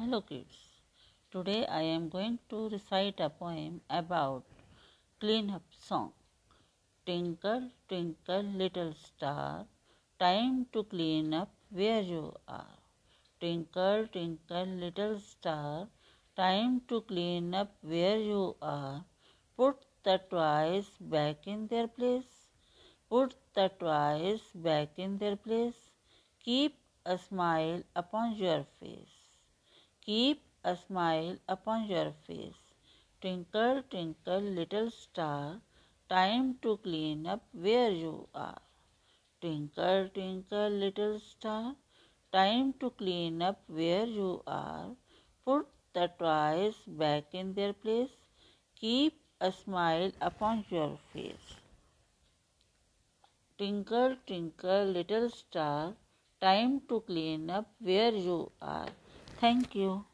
Hello kids, today I am going to recite a poem about clean-up song. Twinkle, twinkle, little star, time to clean up where you are. Twinkle, twinkle, little star, time to clean up where you are. Put the toys back in their place. Put the toys back in their place. Keep a smile upon your face. Keep a smile upon your face. Twinkle, twinkle, little star, time to clean up where you are. Twinkle, twinkle, little star, time to clean up where you are. Put the toys back in their place. Keep a smile upon your face. Twinkle, twinkle, little star, time to clean up where you are. Thank you.